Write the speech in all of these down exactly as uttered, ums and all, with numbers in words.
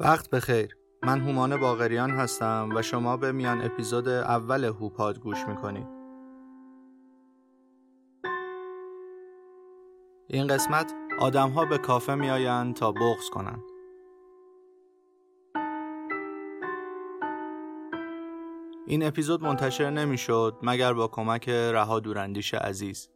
وقت بخیر، من هومان باقریان هستم و شما به میان اپیزود اول هوپاد گوش میکنید. این قسمت آدم ها به کافه میآیند تا بغض کنند. این اپیزود منتشر نمیشد مگر با کمک رها دوراندیش عزیز.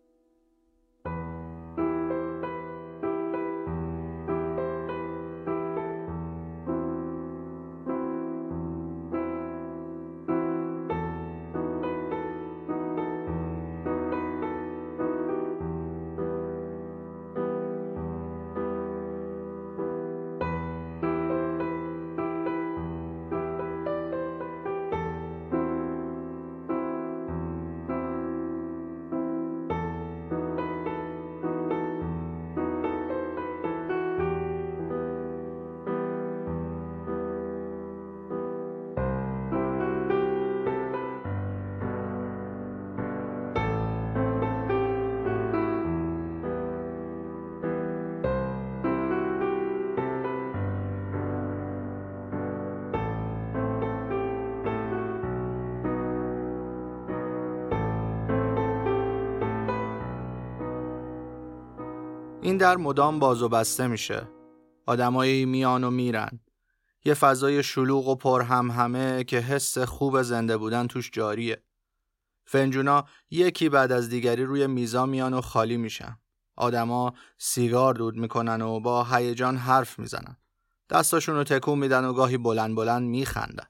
این در مدام باز و بسته میشه. آدمایی میان و میرن. یه فضای شلوغ و پر همهمه که حس خوب زنده بودن توش جاریه. فنجونا یکی بعد از دیگری روی میزا میان و خالی میشن. آدما سیگار دود میکنن و با هیجان حرف میزنن. دستاشون رو تکون میدن و گاهی بلند بلند میخندن.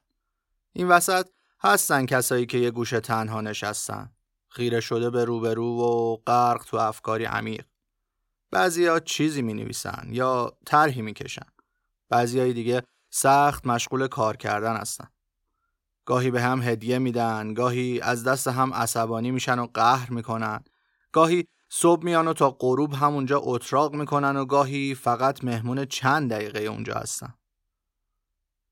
این وسط هستن کسایی که یه گوشه تنها نشستن، خیره شده به روبرو و غرق تو افکاری عمیق. بعضیا چیزی می نویسن یا طرحی می کشن. بعضیای دیگه سخت مشغول کار کردن هستن. گاهی به هم هدیه میدن، گاهی از دست هم عصبانی میشن و قهر میکنن. گاهی صبح میان و تا غروب همونجا اتراق میکنن و گاهی فقط مهمون چند دقیقه اونجا هستن.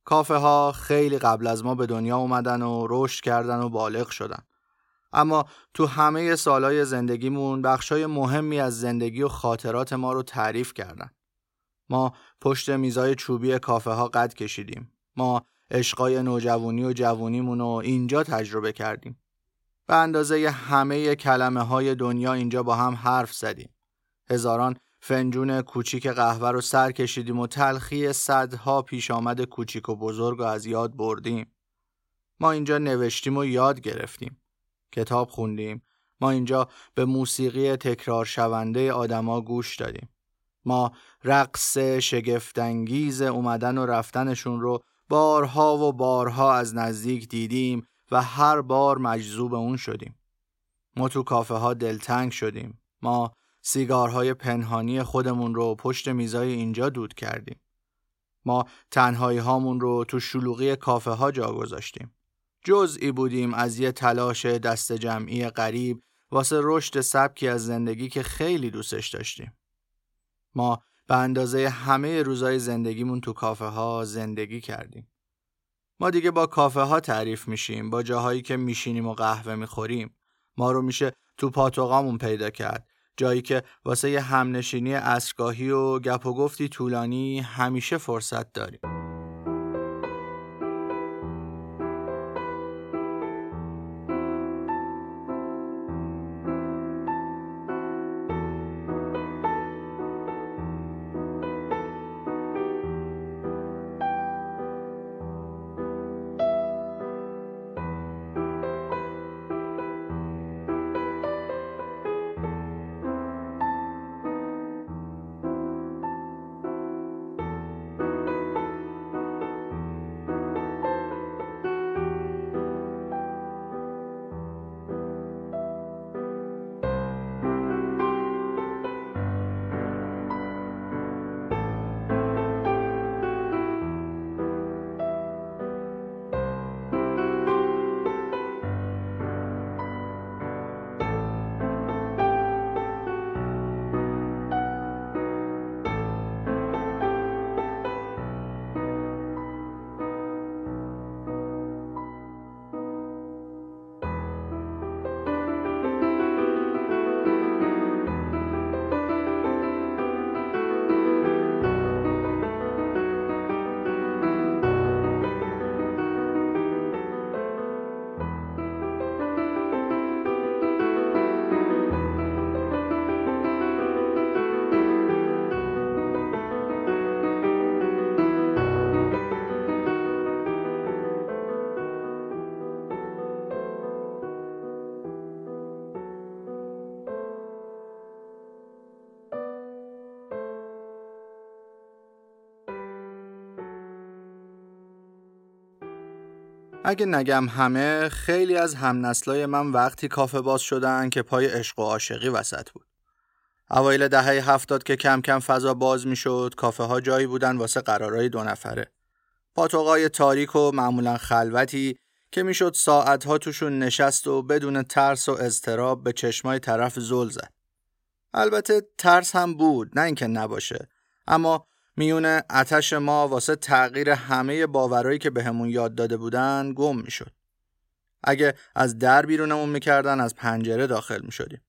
کافه ها خیلی قبل از ما به دنیا اومدن و رشد کردن و بالغ شدن. اما تو همه سالهای زندگیمون بخشای مهمی از زندگی و خاطرات ما رو تعریف کردن. ما پشت میزای چوبی کافه ها قد کشیدیم. ما عشقای نوجوانی و جوونیمون رو اینجا تجربه کردیم. به اندازه همه کلمه های دنیا اینجا با هم حرف زدیم. هزاران فنجون کوچیک قهوه رو سر کشیدیم و تلخی صدها پیش آمد کوچیک و بزرگ رو از یاد بردیم. ما اینجا نوشتیم و یاد گرفتیم. کتاب خوندیم. ما اینجا به موسیقی تکرار شونده آدما گوش دادیم. ما رقص شگفت‌انگیز اومدن و رفتنشون رو بارها و بارها از نزدیک دیدیم و هر بار مجذوب اون شدیم. ما تو کافه ها دلتنگ شدیم. ما سیگارهای پنهانی خودمون رو پشت میزای اینجا دود کردیم. ما تنهایی هامون رو تو شلوغی کافه ها جا گذاشتیم. جزئی بودیم از یه تلاش دست جمعی غریب واسه رشد سبکی از زندگی که خیلی دوستش داشتیم. ما به اندازه همه روزای زندگیمون تو کافه ها زندگی کردیم. ما دیگه با کافه ها تعریف میشیم، با جاهایی که میشینیم و قهوه میخوریم. ما رو میشه تو پاتوقامون پیدا کرد، جایی که واسه یه همنشینی عصرگاهی و گپ و گفتی طولانی همیشه فرصت داریم. اگه نگم همه، خیلی از همنسلای من وقتی کافه باز شدن که پای عشق و عاشقی وسط بود. اوایل دهه هفتاد که کم کم فضا باز می شد، کافه ها جایی بودن واسه قرارای دو نفره. پاتوقای تاریک و معمولا خلوتی که می شد ساعت ها توشون نشست و بدون ترس و اضطراب به چشمای طرف زل زد. البته ترس هم بود، نه اینکه نباشه، اما میون آتش ما واسه تغییر همه باورایی که بهمون یاد داده بودن گم میشد. اگه از در بیرونمون میکردن، از پنجره داخل میشدیم.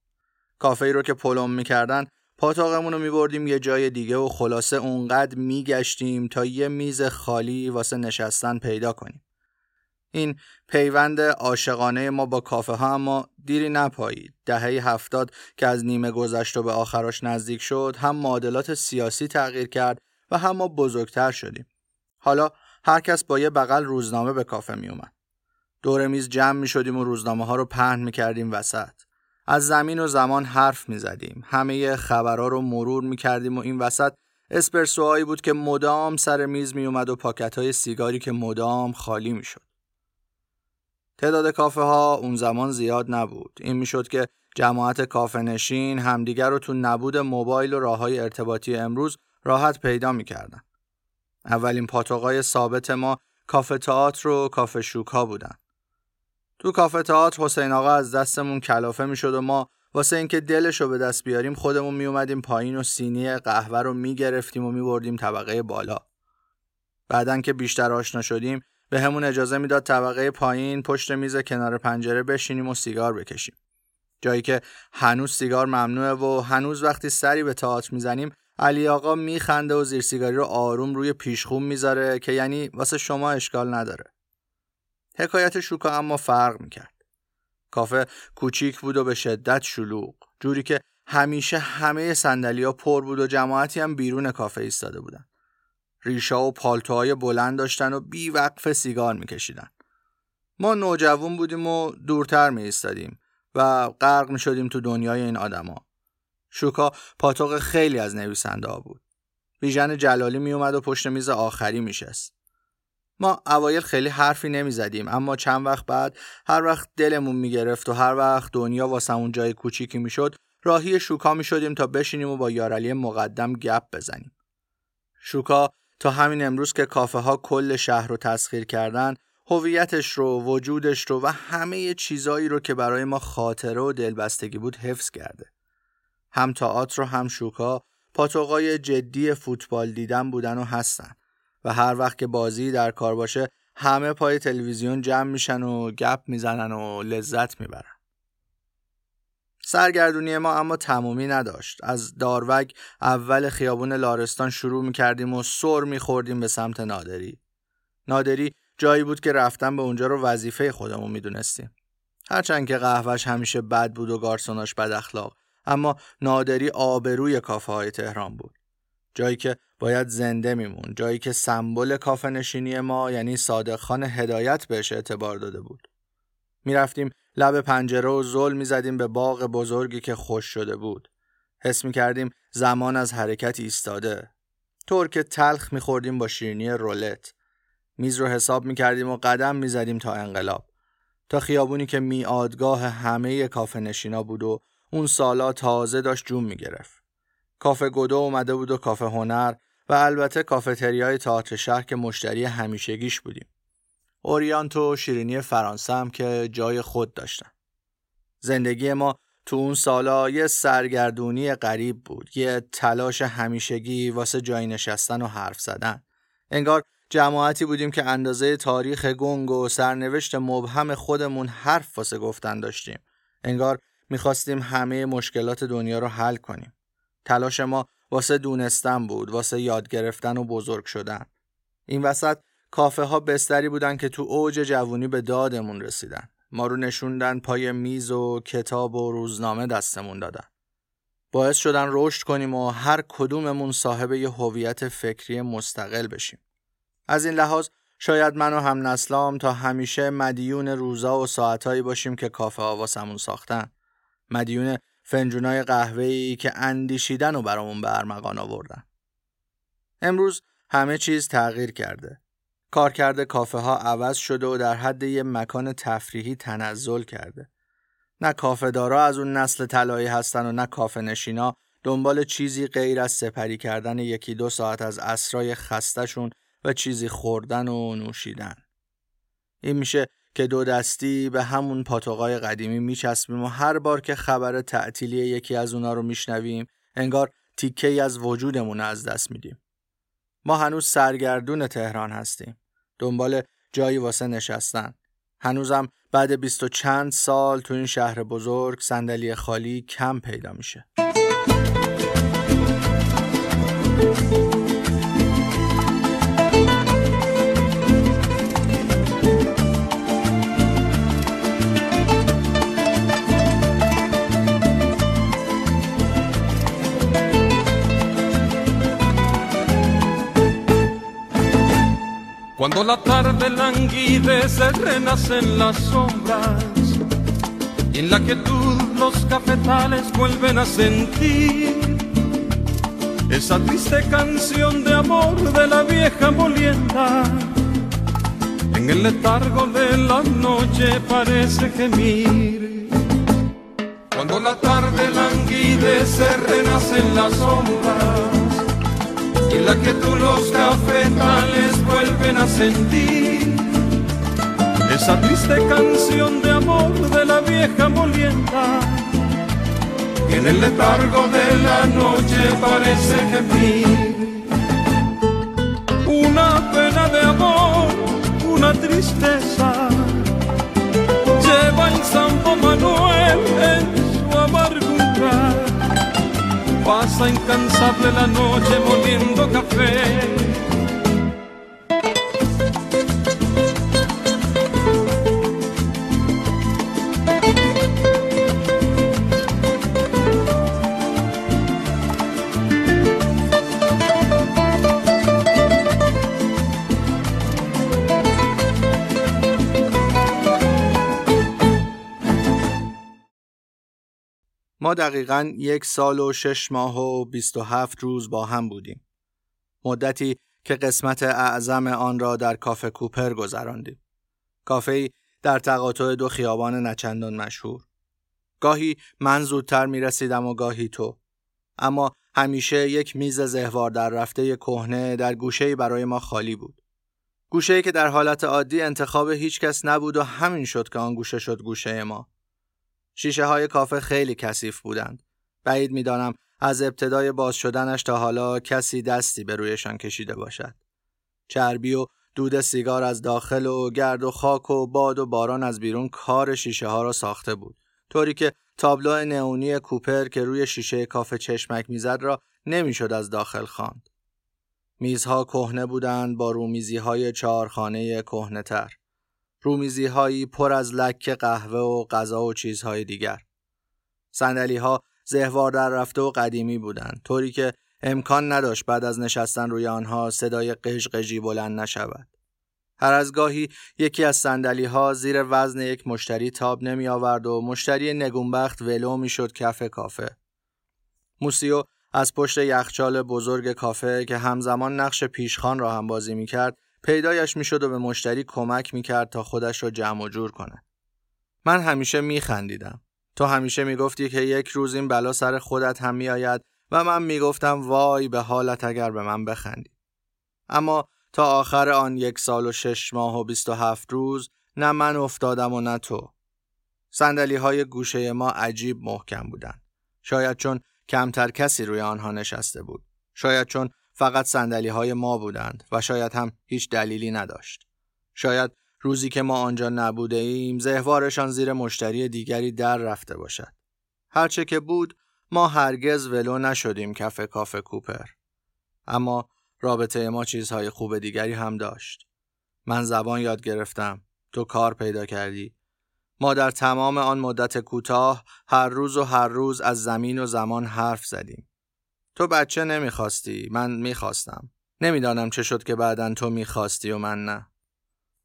کافه‌ای رو که پلم میکردن، پاتاقمون رو میبردیم یه جای دیگه و خلاصه اونقدر میگشتیم تا یه میز خالی واسه نشستن پیدا کنیم. این پیوند عاشقانه ما با کافه ها اما دیری نپایید. دهه هفتاد که از نیمه گذشت و به آخرش نزدیک شد، هم معادلات سیاسی تغییر کرد و هم ما بزرگتر شدیم. حالا هر کس با یه بغل روزنامه به کافه می اومد. دور میز جمع می شدیم و روزنامه ها رو پهن می کردیم وسط. از زمین و زمان حرف می زدیم. همه خبرها رو مرور می کردیم و این وسط اسپرسوهایی بود که مدام سر میز می اومد و پاکت های سیگاری که مدام خالی می شد. تعداد کافه ها اون زمان زیاد نبود. این می شد که جماعت کافه نشین همدیگر رو تو نبود موبایل و راه های ارتباطی امروز راحت پیدا می کردن. اولین پاتوقای ثابت ما کافه تئاتر و کافه شوکا بودن. تو کافه تئاتر حسین آقا از دستمون کلافه می شد و ما واسه اینکه دلشو به دست بیاریم خودمون می اومدیم پایین و سینی قهوه رو می گرفتیم و می بردیم طبقه بالا. بعدن که بیشتر آشنا شدیم به همون اجازه می داد طبقه پایین پشت میز کنار پنجره بشینیم و سیگار بکشیم. جایی که هنوز سیگار ممنوعه و هنوز وقتی سری به تئاتر میزنیم علی آقا میخنده و زیر سیگاری رو آروم روی پیشخوم میذاره که یعنی واسه شما اشکال نداره. حکایت شوکا اما فرق میکرد. کافه کوچیک بود و به شدت شلوغ، جوری که همیشه همه صندلی‌ها پر بود و جماعتی هم بیرون کافه ایستاده بودن. ریشا و پالتوهای بلند داشتن و بی وقف سیگار میکشیدن. ما نوجوان بودیم و دورتر میایستادیم و غرق میشدیم تو دنیای این آدما. شوکا پاتوق خیلی از نویسنده ها بود. بیژن جلالی می اومد و پشت میز آخری می شست. ما اوایل خیلی حرفی نمی زدیم، اما چند وقت بعد هر وقت دلمون می گرفت و هر وقت دنیا واسه اون جای کوچیکی می شد راهی شوکا می شدیم تا بشینیم و با یارعلی مقدم گپ بزنیم. شوکا تا همین امروز که کافه ها کل شهر رو تسخیر کردن، هویتش رو، وجودش رو و همه چیزایی رو که برای ما خاطره و دلبستگی بود حفظ کرده. هم تئاتر و هم شوکا پاتوقای جدی فوتبال دیدن بودن و هستن و هر وقت که بازی در کار باشه همه پای تلویزیون جمع میشن و گپ میزنن و لذت میبرن. سرگردونی ما اما تمومی نداشت. از داروگ اول خیابون لارستان شروع میکردیم و سر میخوردیم به سمت نادری. نادری جایی بود که رفتن به اونجا رو وظیفه خودمون میدونستیم. هرچند که قهوهش همیشه بد بود و گارسوناش بد اخلاق، اما نادری آبروی کافه های تهران بود. جایی که باید زنده میمون، جایی که سمبل کافه نشینی ما یعنی صادق خان هدایت بهش اعتبار داده بود. میرفتیم لب پنجره و زل میزدیم به باغ بزرگی که خوش شده بود. حس میکردیم زمان از حرکت ایستاده. ترک تلخ میخوردیم با شیرینی رولت. میز رو حساب میکردیم و قدم میزدیم تا انقلاب، تا خیابونی که میادگاه همه کافه نشینا بود و اون سالا تازه داشت جون میگرفت. کافه گودو اومده بود و کافه هنر و البته کافتریای تئاتر شهر که مشتری همیشگیش بودیم. اوریانت و شیرینی فرانسه هم که جای خود داشتن. زندگی ما تو اون سالا یه سرگردونی غریب بود، یه تلاش همیشگی واسه جای نشستن و حرف زدن. انگار جماعتی بودیم که اندازه تاریخ گنگ و سرنوشت مبهم خودمون حرف واسه گفتن داشتیم. انگار میخواستیم همه مشکلات دنیا رو حل کنیم. تلاش ما واسه دونستن بود، واسه یاد گرفتن و بزرگ شدن. این وسط کافه ها بستری بودن که تو اوج جوانی به دادمون رسیدن. ما رو نشوندن پای میز و کتاب و روزنامه دستمون دادن. باعث شدن رشد کنیم و هر کدوممون صاحب یه هویت فکری مستقل بشیم. از این لحاظ شاید من و هم نسلام تا همیشه مدیون روزا و ساعتایی باشیم که کافه ها واسمون ساختن. مدیون فنجونای قهوه‌ای که اندیشیدن و برامون به ارمغان آوردن. امروز همه چیز تغییر کرده. کارکرد کافه ها عوض شده و در حد یه مکان تفریحی تنزل کرده. نه کافه دارا از اون نسل طلایی هستن و نه کافه نشینا دنبال چیزی غیر از سپری کردن یکی دو ساعت از اسرای خستشون و چیزی خوردن و نوشیدن. این میشه که دو دستی به همون پاتوقای قدیمی میچسبیم و هر بار که خبر تعطیلی یکی از اونا رو میشنویم انگار تیکه‌ای از وجودمون از دست میدیم. ما هنوز سرگردون تهران هستیم. دنبال جایی واسه نشستن. هنوزم بعد بیست و چند سال تو این شهر بزرگ صندلی خالی کم پیدا میشه. Cuando la tarde languidece renacen las sombras y en la quietud los cafetales vuelven a sentir esa triste canción de amor de la vieja molienda en el letargo de la noche parece gemir. Cuando la tarde languidece renacen las sombras en la que tú los cafetales vuelven a sentir esa triste canción de amor de la vieja molienda que en el letargo de la noche parece gemir. Una pena de amor, una tristeza lleva el Santo Manuel en su amargura. Pasa incansable la noche moliendo café. ما دقیقاً یک سال و شش ماه و بیست و هفت روز با هم بودیم. مدتی که قسمت اعظم آن را در کافه کوپر گذراندیم. کافه‌ای در تقاطع دو خیابان نچندان مشهور. گاهی من زودتر می رسیدم و گاهی تو. اما همیشه یک میز زهوار در رفته کهنه در گوشه‌ای برای ما خالی بود. گوشه‌ای که در حالت عادی انتخاب هیچ کس نبود و همین شد که آن گوشه شد گوشه ما. شیشه های کافه خیلی کثیف بودند. بعید می‌دانم از ابتدای باز شدنش تا حالا کسی دستی به رویشان کشیده باشد. چربی و دود سیگار از داخل و گرد و خاک و باد و باران از بیرون کار شیشه ها را ساخته بود. طوری که تابلو نئونی کوپر که روی شیشه کافه چشمک میزد را نمیشد از داخل خواند. میزها کهنه بودند با رومیزی های چهارخانه کهنه تر. رومیزی هایی پر از لکه قهوه و غذا و چیزهای دیگر. صندلی ها زهوار در رفته و قدیمی بودند، طوری که امکان نداشت بعد از نشستن روی آنها صدای قژقژی بلند نشود. هر از گاهی یکی از صندلی ها زیر وزن یک مشتری تاب نمی آورد و مشتری نگونبخت ولو می شد کف کافه. موسیو از پشت یخچال بزرگ کافه که همزمان نقش پیشخان را هم بازی می کرد پیدایش میشد و به مشتری کمک میکرد تا خودش رو جمع و جور کنه. من همیشه میخندیدم. تو همیشه میگفتی که یک روز این بلا سر خودت هم میآید و من میگفتم وای به حالت اگر به من بخندی. اما تا آخر آن یک سال و شش ماه و بیست و هفت روز نه من افتادم و نه تو. صندلی های گوشه ما عجیب محکم بودن. شاید چون کمتر کسی روی آنها نشسته بود. شاید چون فقط صندلی‌های ما بودند و شاید هم هیچ دلیلی نداشت. شاید روزی که ما آنجا نبوده ایم زهوارشان زیر مشتری دیگری در رفته باشد. هرچه که بود ما هرگز ولو نشدیم کف کافه کوپر. اما رابطه ما چیزهای خوب دیگری هم داشت. من زبان یاد گرفتم، تو کار پیدا کردی. ما در تمام آن مدت کوتاه هر روز و هر روز از زمین و زمان حرف زدیم. تو بچه نمیخواستی، من میخواستم. نمیدانم چه شد که بعداً تو میخواستی و من نه.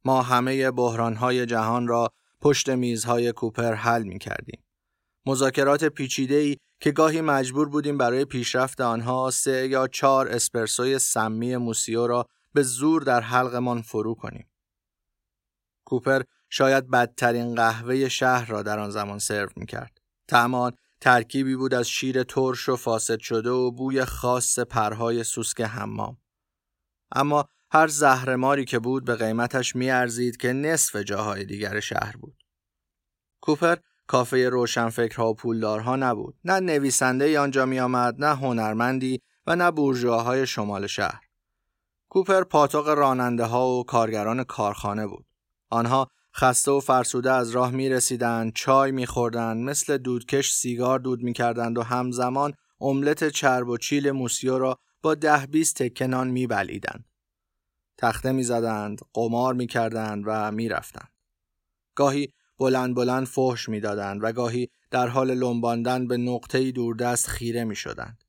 ما همه بحرانهای جهان را پشت میزهای کوپر حل میکردیم. مذاکرات پیچیده‌ای که گاهی مجبور بودیم برای پیشرفت آنها سه یا چهار اسپرسوی سمی موسیو را به زور در حلقمان فرو کنیم. کوپر شاید بدترین قهوه شهر را در آن زمان سرو می‌کرد. طعم آن ترکیبی بود از شیر ترش و فاسد شده و بوی خاص پرهای سوسک حمام. اما هر زهرماری که بود به قیمتش می‌ارزید که نصف جاهای دیگر شهر بود. کوپر کافه روشنفکرها و پولدارها نبود. نه نویسنده‌ای آنجا می‌آمد، نه هنرمندی و نه بورژواهای شمال شهر. کوپر پاتوق راننده‌ها و کارگران کارخانه بود. آنها خسته و فرسوده از راه می‌رسیدند، چای می‌خوردند، مثل دودکش سیگار دود می‌کردند و همزمان املت چرب و چیل موسیو را با ده بیست تکه نان می‌بلیدند. تخته می‌زدند، قمار می‌کردند و می‌رفتند. گاهی بلند بلند فحش می‌دادند و گاهی در حال لنباندن به نقطه‌ای دوردست خیره می‌شدند.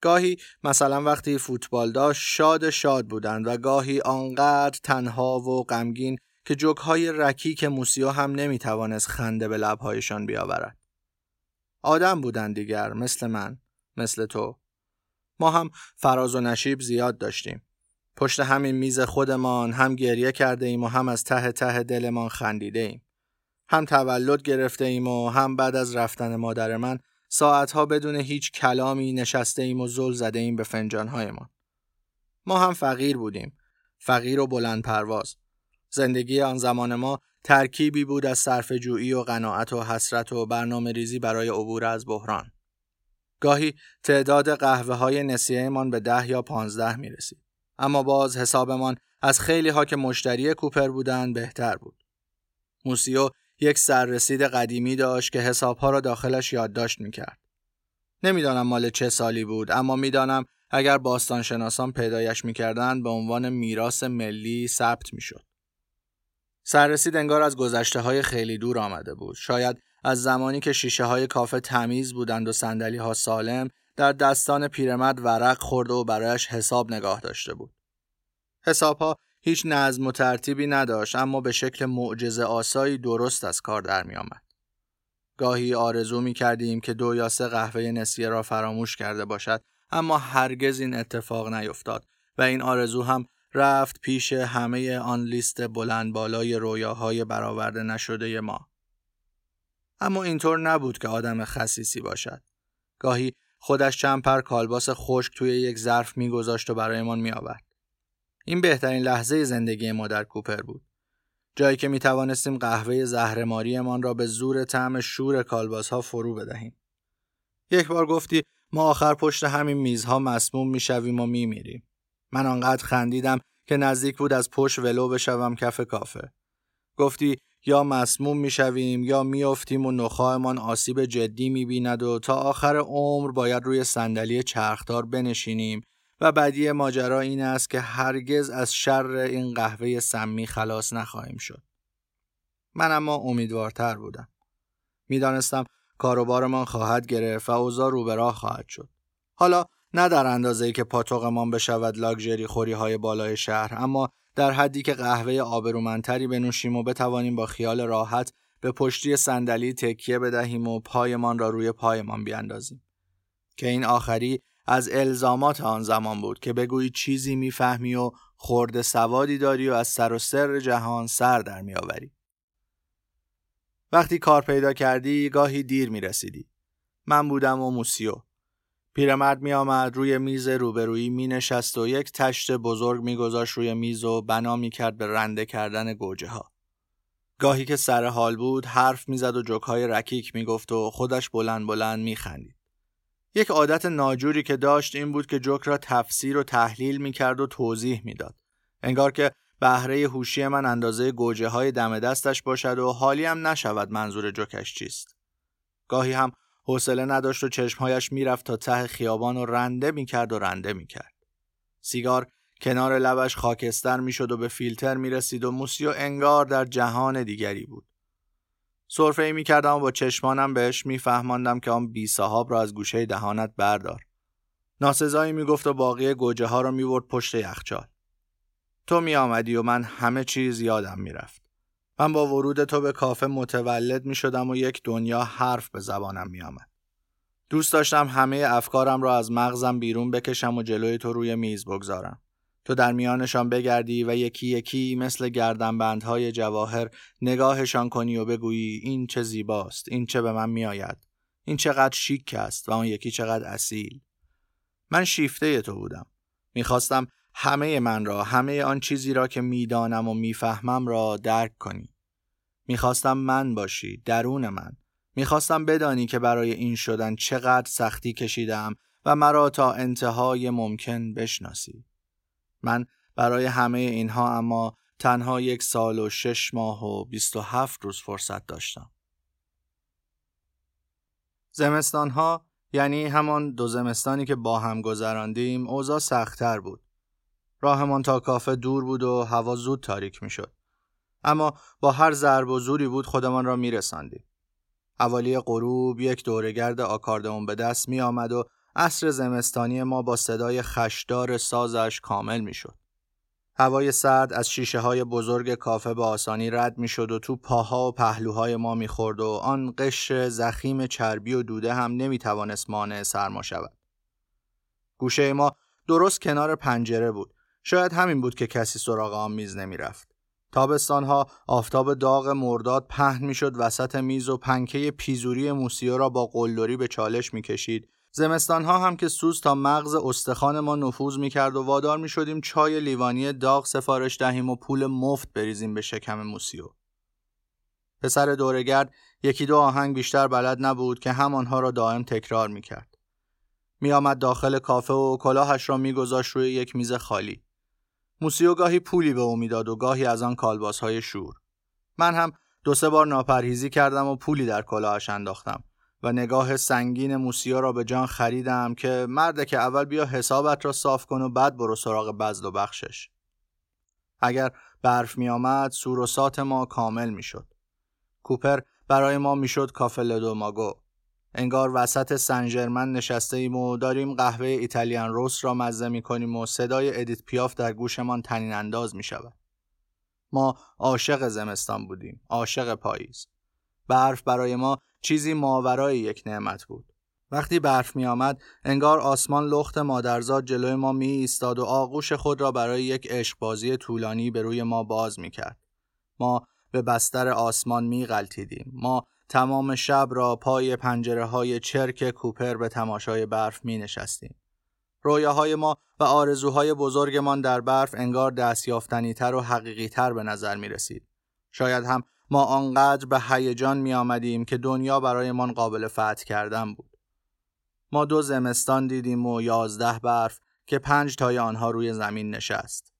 گاهی مثلا وقتی فوتبال داشت شاد شاد بودند و گاهی آنقدر تنها و غمگین که جوک‌های رکیک موسیو هم نمی‌توانست خنده به لب‌هایشان بیاورد. آدم بودند دیگر، مثل من، مثل تو. ما هم فراز و نشیب زیاد داشتیم. پشت همین میز خودمان هم گریه کرده ایم و هم از ته ته دلمان خندیده ایم. هم تولد گرفته ایم و هم بعد از رفتن مادر من ساعتها بدون هیچ کلامی نشسته ایم و زل زده ایم به فنجان‌هایمان. ما هم فقیر بودیم، فقیر و بلند پرواز. زندگی آن زمان ما ترکیبی بود از صرفه‌جویی و قناعت و حسرت و برنامه‌ریزی برای عبور از بحران. گاهی تعداد قهوه‌های نسیه‌مان به ده یا پانزده می‌رسید. اما باز حسابمان از خیلی‌ها که مشتری کوپر بودند بهتر بود. موسیو یک سررسید قدیمی داشت که حساب‌ها را داخلش یادداشت می‌کرد. نمی‌دانم مال چه سالی بود، اما می‌دانم اگر باستانشناسان پیدایش می‌کردند به عنوان میراث ملی ثبت می‌شد. سررسید انگار از گذشته‌های خیلی دور آمده بود. شاید از زمانی که شیشه‌های کافه تمیز بودند و صندلی‌ها سالم، در دستان پیرمرد ورق خورده و برایش حساب نگاه داشته بود. حساب‌ها هیچ نظم و ترتیبی نداشت، اما به شکل معجزه آسایی درست از کار در می آمد. گاهی آرزو می کردیم که دو یا سه قهوه نسیه را فراموش کرده باشد، اما هرگز این اتفاق نیفتاد و این آرزو هم رفت پیش همه آن لیست بلند بالای رویاهای برآورده نشده ما. اما اینطور نبود که آدم خسیسی باشد. گاهی خودش چند پر کالباس خشک توی یک ظرف می‌گذاشت و برایمان می‌آورد. این بهترین لحظه زندگی ما در کوپر بود. جایی که می‌توانستیم قهوه زهرماری‌مان را به زور طعم شور کالباس‌ها فرو بدهیم. یک بار گفتی ما آخر پشت همین میزها مسموم می‌شویم و می‌میریم. من آنقدر خندیدم که نزدیک بود از پشت ولو بشوم کف کافه. گفتی یا مسموم میشویم یا میافتیم و نخاهمان آسیب جدی میبیند و تا آخر عمر باید روی صندلی چرخدار بنشینیم و بدیع ماجرا این است که هرگز از شر این قهوه سمی خلاص نخواهیم شد. من اما امیدوارتر بودم. میدانستم کاروبارمان خواهد گرفت و اوضاع رو به راه خواهد شد. حالا نه در اندازه‌ای که پاتوقمان بشود لاکچری خوری‌های بالای شهر، اما در حدی که قهوه آبرومندتری بنوشیم و بتوانیم با خیال راحت به پشتی صندلی تکیه بدهیم و پایمان را روی پایمان بیاندازیم. که این آخری از الزامات آن زمان بود که بگویی چیزی میفهمی و خرد سوادی داری و از سر و سر جهان سر در میآوری. وقتی کار پیدا کردی گاهی دیر میرسیدی. من بودم و موسیو. پیرمرد می آمد، روی میز روبرویی می نشست و یک تشت بزرگ می گذاشت روی میز و بنا می کرد به رنده کردن گوجه ها. گاهی که سر حال بود حرف می زد و جوک‌های رکیک می گفت و خودش بلند بلند می خندید. یک عادت ناجوری که داشت این بود که جوک را تفسیر و تحلیل می کرد و توضیح می داد. انگار که بهره هوشی من اندازه گوجه های دم دستش باشد و حالی هم نشود منظور جوکش چیست. گاهی هم حوصله نداشت و چشمهایش میرفت تا ته خیابان و رنده میکرد و رنده میکرد. سیگار کنار لبش خاکستر میشد و به فیلتر میرسید و موسیو انگار در جهان دیگری بود. سرفه‌ای میکردم و با چشمانم بهش میفهماندم که آن بی صاحب را از گوشه دهانت بردار. ناسزایی میگفت و باقی گوجه ها را میبرد پشت یخچال. تو میآمدی و من همه چیز یادم میرفت. من با ورود تو به کافه متولد می شدم و یک دنیا حرف به زبانم می آمد. دوست داشتم همه افکارم را از مغزم بیرون بکشم و جلوی تو روی میز بگذارم. تو در میانشان بگردی و یکی یکی مثل گردنبندهای جواهر نگاهشان کنی و بگویی این چه زیباست، این چه به من میآید، این چقدر شیک است و آن یکی چقدر اصیل. من شیفته تو بودم. میخواستم همه من را، همه آن چیزی را که میدانم و میفهمم را درک کنی. میخواستم من باشی، درون من. میخواستم بدانی که برای این شدن چقدر سختی کشیدم و مرا تا انتهای ممکن بشناسی. من برای همه اینها اما تنها یک سال و شش ماه و بیست و هفت روز فرصت داشتم. زمستانها، یعنی همان دو زمستانی که با هم گذراندیم، اوضاع سخت‌تر بود. راهمان تا کافه دور بود و هوا زود تاریک می‌شد. اما با هر ضرب و زوری بود خودمان را می‌رساندیم. حوالی غروب یک دورگرد آکاردئون به دست می‌آمد و عصر زمستانی ما با صدای خشدار سازش کامل می‌شد. هوای سرد از شیشه‌های بزرگ کافه به آسانی رد می‌شد و تو پاها و پهلوهای ما می‌خورد و آن قشر زخیم چربی و دوده هم نمی‌توانست مانع سرما شود. گوشه ما درست کنار پنجره بود. شاید همین بود که کسی سراغ آن میز نمی‌رفت. تابستان‌ها آفتاب داغ مرداد پهن می‌شد وسط میز و پنکه پیزوری موسیو را با قلدری به چالش می‌کشید. زمستان‌ها هم که سوز تا مغز استخوان ما نفوذ می‌کرد و وادار می‌شدیم چای لیوانی داغ سفارش دهیم و پول مفت بریزیم به شکم موسیو. پسر دورگرد یکی دو آهنگ بیشتر بلد نبود که همانها را دائم تکرار می‌کرد. می‌آمد داخل کافه و کلاهش را می‌گذاشت روی یک میز خالی. موسیو گاهی پولی به او می‌داد و گاهی از آن کالباس‌های شور. من هم دو سه بار ناپرهیزی کردم و پولی در کلاهش انداختم و نگاه سنگین موسیو را به جان خریدم که مرد که اول بیا حسابت را صاف کن و بعد برو سراغ بذل و بخشش. اگر برف می آمد سور و سات ما کامل می شد. کوپر برای ما می شد کافه لدوماگو. انگار وسط سنجرمن نشسته ایم و داریم قهوه ایتالیان روس را مزه می کنیم و صدای ادیت پیاف در گوشمان طنین انداز می شود. ما عاشق زمستان بودیم، عاشق پاییز. برف برای ما چیزی ماورای یک نعمت بود. وقتی برف می آمد، انگار آسمان لخت مادرزاد جلوی ما می ایستاد و آغوش خود را برای یک عشقبازی طولانی به روی ما باز می کرد. ما به بستر آسمان می غلطیدیم. ما تمام شب را پای پنجره های چرک کوپر به تماشای برف می نشستیم. رویاهای ما و آرزوهای بزرگمان در برف انگار دستیافتنی تر و حقیقی تر به نظر می رسید. شاید هم ما آنقدر به هیجان می آمدیم که دنیا برایمان قابل فتح کردن بود. ما دو زمستان دیدیم و یازده برف که پنج تای آنها روی زمین نشست.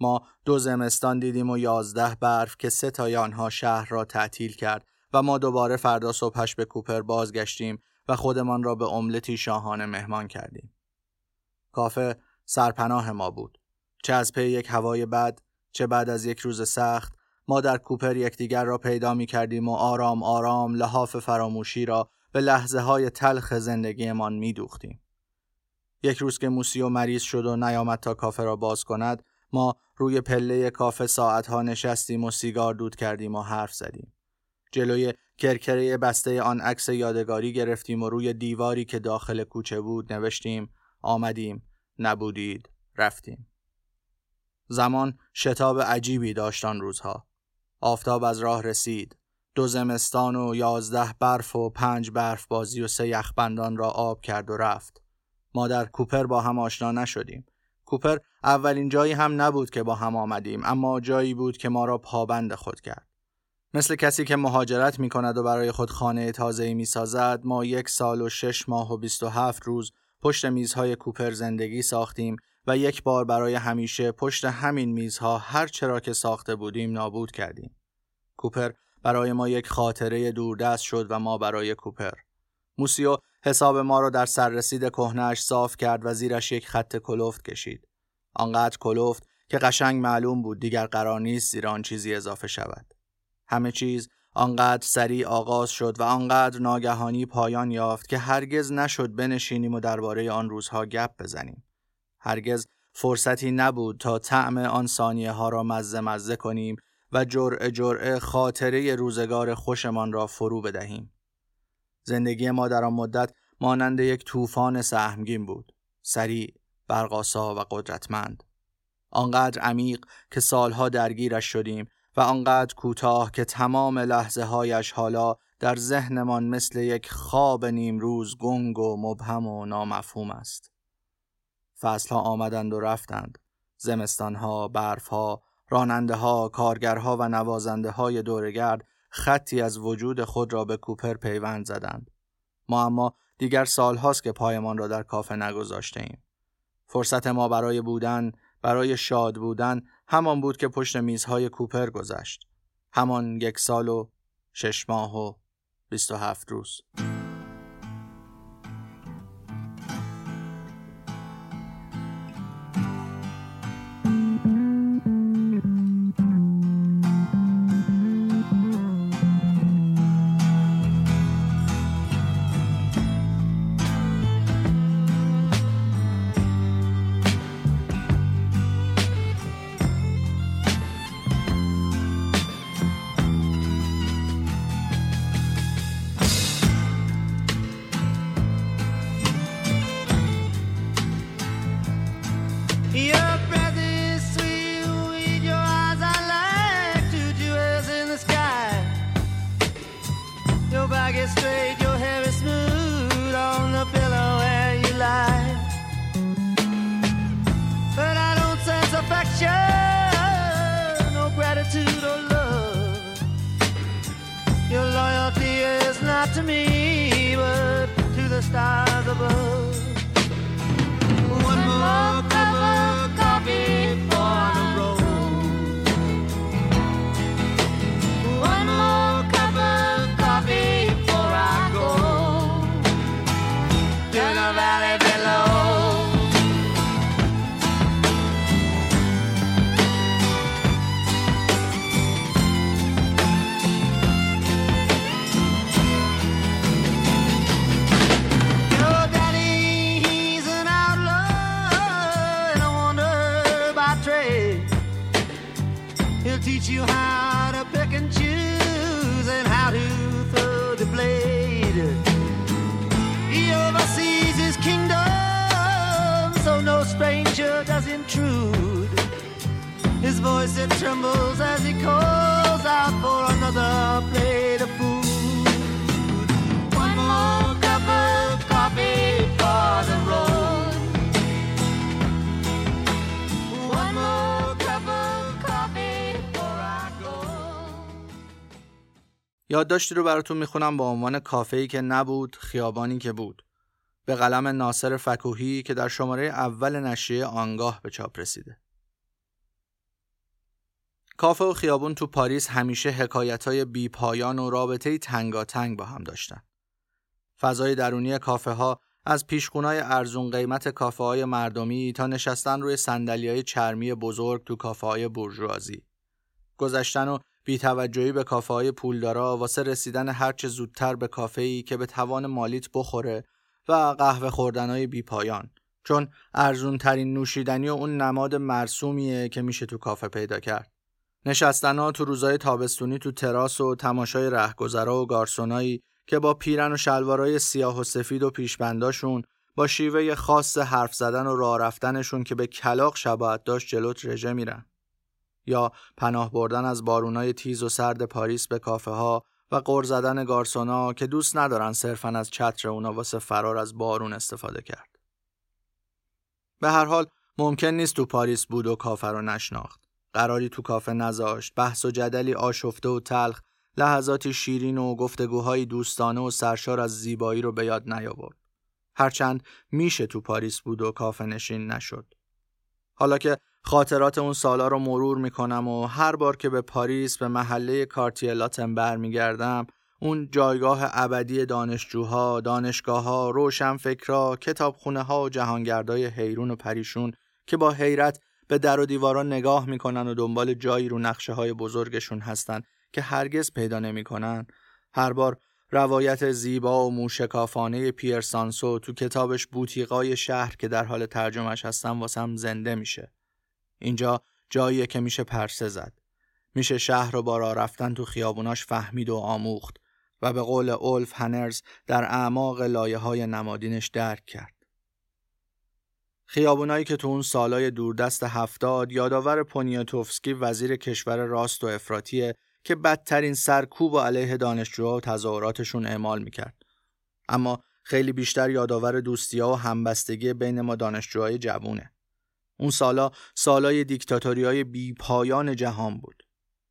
ما دو زمستان دیدیم و یازده برف که سه تای آنها شهر را تعطیل کرد و ما دوباره فردا صبحش به کوپر بازگشتیم و خودمان را به املتی شاهانه مهمان کردیم. کافه سرپناه ما بود. چه از پی یک هوای بد، چه بعد از یک روز سخت، ما در کوپر یکدیگر را پیدا می کردیم و آرام آرام لحاف فراموشی را به لحظه های تلخ زندگیمان می دوختیم. یک روز که موسیو مریض شد و نیامد تا کافه را باز کند، ما روی پله کافه ساعتها نشستیم و سیگار دود کردیم و حرف زدیم. جلوی کرکره بسته آن عکس یادگاری گرفتیم و روی دیواری که داخل کوچه بود نوشتیم: آمدیم، نبودید، رفتیم. زمان شتاب عجیبی داشت آن روزها. آفتاب از راه رسید. دو زمستان و یازده برف و پنج برف بازی و سه یخبندان را آب کرد و رفت. ما در کوپر با هم آشنا نشدیم. کوپر اولین جایی هم نبود که با هم آمدیم، اما جایی بود که ما را پابند خود کرد. مثل کسی که مهاجرت می کند و برای خود خانه تازه‌ای می سازد، ما یک سال و شش ماه و بیست و هفت روز پشت میزهای کوپر زندگی ساختیم و یک بار برای همیشه پشت همین میزها هر چرا که ساخته بودیم نابود کردیم. کوپر برای ما یک خاطره دوردست شد و ما برای کوپر. موسیو حساب ما را در سررسید کهنه‌اش صاف کرد و زیرش یک خط کلفت کشید. آنقدر کلفت که قشنگ معلوم بود دیگر قرار نیست زیر آن چیزی اضافه شود. همه چیز آنقدر سریع آغاز شد و آنقدر ناگهانی پایان یافت که هرگز نشد بنشینیم و درباره آن روزها گپ بزنیم. هرگز فرصتی نبود تا طعم آن ثانیه ها را مزه مزه کنیم و جرعه جرعه خاطره روزگار خوشمان را فرو بدهیم. زندگی ما در آن مدت مانند یک طوفان سهمگین بود، سریع، برق‌آسا و قدرتمند. آنقدر عمیق که سالها درگیرش شدیم و آنقدر کوتاه که تمام لحظه‌هایش حالا در ذهنمان مثل یک خواب نیم روز گنگ و مبهم و نامفهوم است. فصلها آمدند و رفتند، زمستانها، برفها، راننده‌ها، کارگرها و نوازنده‌های دورگرد خطی از وجود خود را به کوپر پیوند زدند. ما اما دیگر سالهاست که پایمان را در کافه نگذاشته ایم. فرصت ما برای بودن، برای شاد بودن همان بود که پشت میزهای کوپر گذشت. همان یک سال و شش ماه و بیست و هفت روز. یادداشتی رو براتون میخونم با عنوان کافه‌ای که نبود، خیابانی که بود، به قلم ناصر فکوهی که در شماره اول نشریه آنگاه به چاپ رسیده. کافه و خیابون تو پاریس همیشه حکایت‌های بی‌پایان و رابطه‌ای تنگاتنگ با هم داشتن. فضای درونی کافه‌ها، از پیشخونای ارزون قیمت کافه‌های مردمی تا نشستن روی صندلی‌های چرمی بزرگ تو کافه‌های بورژوازی، گذشتن و بی‌توجهی به کافه‌های پولدارا واسه رسیدن هرچه زودتر به کافه‌ای که به توان مالیت بخوره و قهوه خوردن‌های بی‌پایان، چون ارزون‌ترین نوشیدنی و اون نماد مرسومیه که میشه تو کافه پیدا کرد. نشستن‌ها تو روزهای تابستونی تو تراس و تماشای رهگذرا و گارسونایی که با پیرن و شلوارای سیاه و سفید و پیشبنداشون با شیوه خاص حرف زدن و راه رفتنشون که به کلاغ شباهت داشت جلوت رژه میرن. یا پناه بردن از بارونای تیز و سرد پاریس به کافه‌ها و غر زدن گارسونا که دوست ندارن صرفاً از چتر اونا واسه فرار از بارون استفاده کرد. به هر حال ممکن نیست تو پاریس بود و کافه رو نشناخت. قراری تو کافه نذاشت، بحث و جدلی آشفته و تلخ، لحظاتی شیرین و گفتگوهای دوستانه و سرشار از زیبایی رو به یاد نیاورد. هرچند میشه تو پاریس بود و کافه نشین نشد. حالا که خاطرات اون سالا رو مرور میکنم و هر بار که به پاریس به محله کارتیه لاتن برمیگردم، اون جایگاه ابدی دانشجوها، دانشگاه‌ها، روشنفکرها، کتابخونه‌ها و جهانگردای حیرون و پریشون که با حیرت به در و دیوارا نگاه میکنن و دنبال جایی رو نقشه‌های بزرگشون هستن که هرگز پیدا نمیکنن، هر بار روایت زیبا و موشکافانه پیر سانسو تو کتابش بوتیقای شهر که در حال ترجمهش هستم واسم زنده میشه. اینجا جاییه که میشه پرسه زد. میشه شهر رو با راه رفتن تو خیابوناش فهمید و آموخت و به قول اولف هنرز در اعماق لایه‌های نمادینش درک کرد. خیابونایی که تو اون سالای دوردست هفتاد یادآور پونیاتوفسکی وزیر کشور راست و افراطیه که بدترین سرکوب علیه دانشجوها و تظاهراتشون اعمال میکرد. اما خیلی بیشتر یادآور دوستی‌ها و همبستگی بین ما دانشجوهای جوونه. اون سالا سالای دیکتاتوری‌های بی‌پایان جهان بود.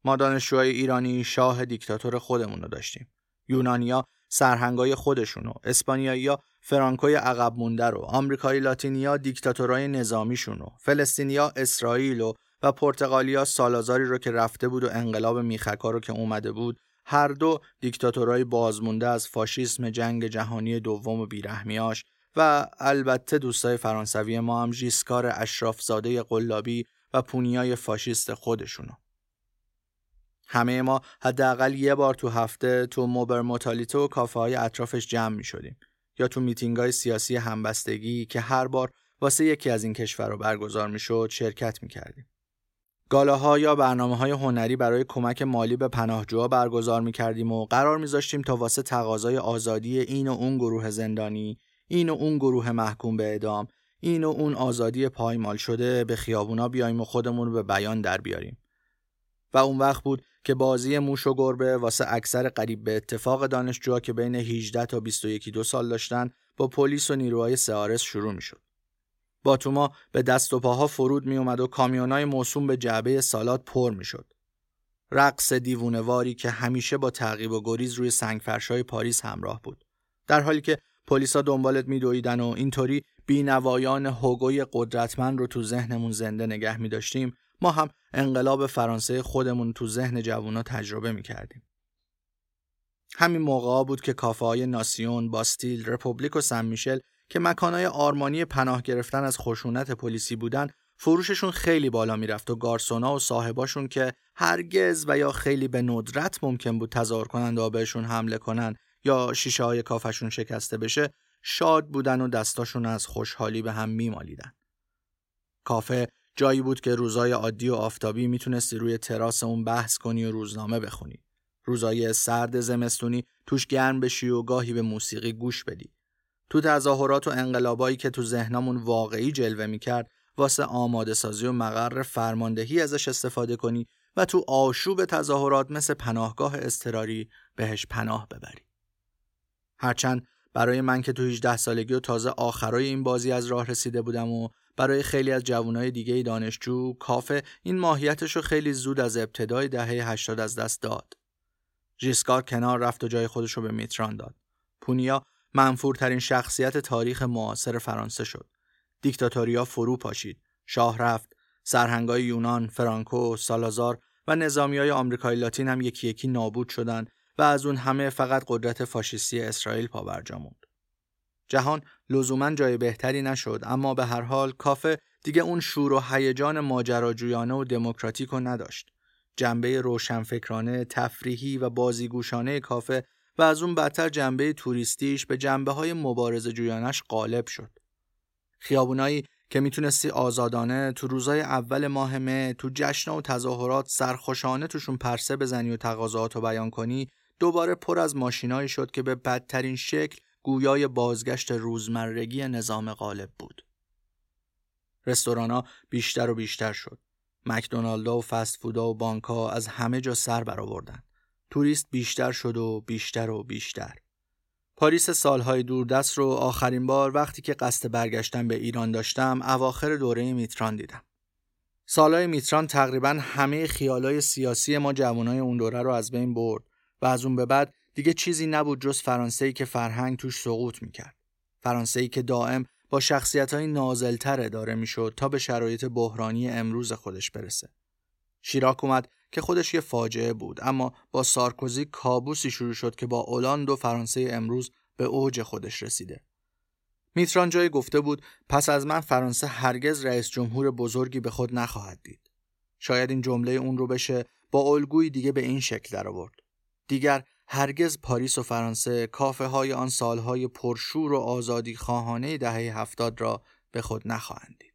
ما دانشجوهای ایرانی شاه دیکتاتور خودمون رو داشتیم. یونانیا سرهنگای خودشون رو، اسپانیایی‌ها فرانکوی عقب مونده رو، آمریکای لاتینیا دیکتاتورای نظامیشون رو، فلسطینیا اسرائیل و و پرتغالیا سالازاری رو که رفته بود و انقلاب میخکا رو که اومده بود، هر دو دیکتاتورای بازمونده از فاشیسم جنگ جهانی دوم و بیرحمیاش و البته دوستای فرانسوی ما هم ژیسکار اشرافزاده قلابی و پونیای فاشیست خودشونو. همه ما حداقل یه بار تو هفته تو موبرموتالیتو و کافه های اطرافش جمع می شدیم یا تو میتینگای سیاسی همبستگی که هر بار واسه یکی از این کشور رو برگزار می شد شرکت می کردیم. گالاها یا برنامه‌های هنری برای کمک مالی به پناهجوها برگزار می‌کردیم و قرار می‌ذاشتیم تا واسه تقاضای آزادی این و اون گروه زندانی، این و اون گروه محکوم به اعدام، این و اون آزادی پایمال شده به خیابونا بیایم و خودمون رو به بیان در بیاریم. و اون وقت بود که بازی موش و گربه واسه اکثر قریب به اتفاق دانشجوها که بین هجده تا بیست و یک دو سال داشتن با پلیس و نیروهای سه آر اس شروع می‌شد. باتوما به دست و پاها فرود می اومد و کامیونای موسوم به جعبه سالاد پر می شد. رقص دیوونه‌واری که همیشه با تعقیب و گریز روی سنگفرش‌های پاریس همراه بود. در حالی که پلیسا دنبالت می دویدن و اینطوری بینوایان هوگوی قدرتمند رو تو ذهنمون زنده نگه می داشتیم، ما هم انقلاب فرانسه خودمون تو ذهن جوونا تجربه می کردیم. همین موقعا بود که کافه‌های ناسیون، باستیل، رپوبلیک و سن میشل که مکانهای آرمانی پناه گرفتن از خشونت پلیسی بودن، فروششون خیلی بالا میرفت و گارسونا و صاحباشون که هرگز و یا خیلی به ندرت ممکن بود تظاهر کنند و بهشون حمله کنن یا شیشه های کافشون شکسته بشه، شاد بودن و دستاشون از خوشحالی به هم میمالیدن. کافه جایی بود که روزای عادی و آفتابی میتونستی روی تراس اون بحث کنی و روزنامه بخونی. روزای سرد زمستونی توش گرم بشی و گاهی به موسیقی گوش بدی. تو تظاهرات و انقلابایی که تو ذهنمون واقعی جلوه میکرد واسه آماده سازی و مقر فرماندهی ازش استفاده کنی و تو آشوب تظاهرات مثل پناهگاه اضطراری بهش پناه ببری. هرچند برای من که تو هجده سالگی و تازه آخرای این بازی از راه رسیده بودم و برای خیلی از جوانای دیگه دانشجو، کافه این ماهیتشو خیلی زود از ابتدای دهه هشتاد از دست داد. ژیسکار کنار رفت و جای خودشو به میتران داد. پونیا منفورترین شخصیت تاریخ معاصر فرانسه شد. دیکتاتوریا فرو پاشید. شاه رفت. سرهنگای یونان، فرانکو، سالازار و نظامیای آمریکای لاتین هم یکی یکی نابود شدند و از اون همه فقط قدرت فاشیستی اسرائیل پا برجا موند. جهان لزوماً جای بهتری نشد، اما به هر حال کافه دیگه اون شور و هیجان ماجراجویانه و دموکراتیکو نداشت. جنبه روشنفکرانه، تفریحی و بازیگوشانه کافه و از اون بدتر جنبه توریستیش به جنبه‌های مبارزه جویانش غالب شد. خیابونایی که میتونستی آزادانه تو روزای اول ماه مه تو جشن و تظاهرات سرخوشانه توشون پرسه بزنی و تقاضاهاتو بیان کنی، دوباره پر از ماشینایی شد که به بدترین شکل گویای بازگشت روزمرگی نظام غالب بود. رستورانا بیشتر و بیشتر شد. مکدونالدها و فستفودا و بانک‌ها از همه جا سر برآوردن. توریست بیشتر شد و بیشتر و بیشتر. پاریس سالهای دوردست رو آخرین بار وقتی که قصد برگشتن به ایران داشتم اواخر دوره میتران دیدم. سالهای میتران تقریباً همه خیالای سیاسی ما جوانای اون دوره رو از بین برد و از اون به بعد دیگه چیزی نبود جز فرانسه‌ای که فرهنگ توش سقوط میکرد. فرانسه‌ای که دائم با شخصیت‌های نازل‌تر اداره میشد تا به شرایط بحرانی امروز خودش برسه. شیراک اومد که خودش یه فاجعه بود، اما با سارکوزی کابوسی شروع شد که با اولاند و فرانسه امروز به اوج خودش رسیده. میتران جایی گفته بود پس از من فرانسه هرگز رئیس جمهور بزرگی به خود نخواهد دید. شاید این جمله اون رو بشه با الگوی دیگه به این شکل در آورد. دیگر هرگز پاریس و فرانسه کافه های آن سالهای پرشور و آزادی خواهانه دهه هفتاد را به خود نخواهند دید.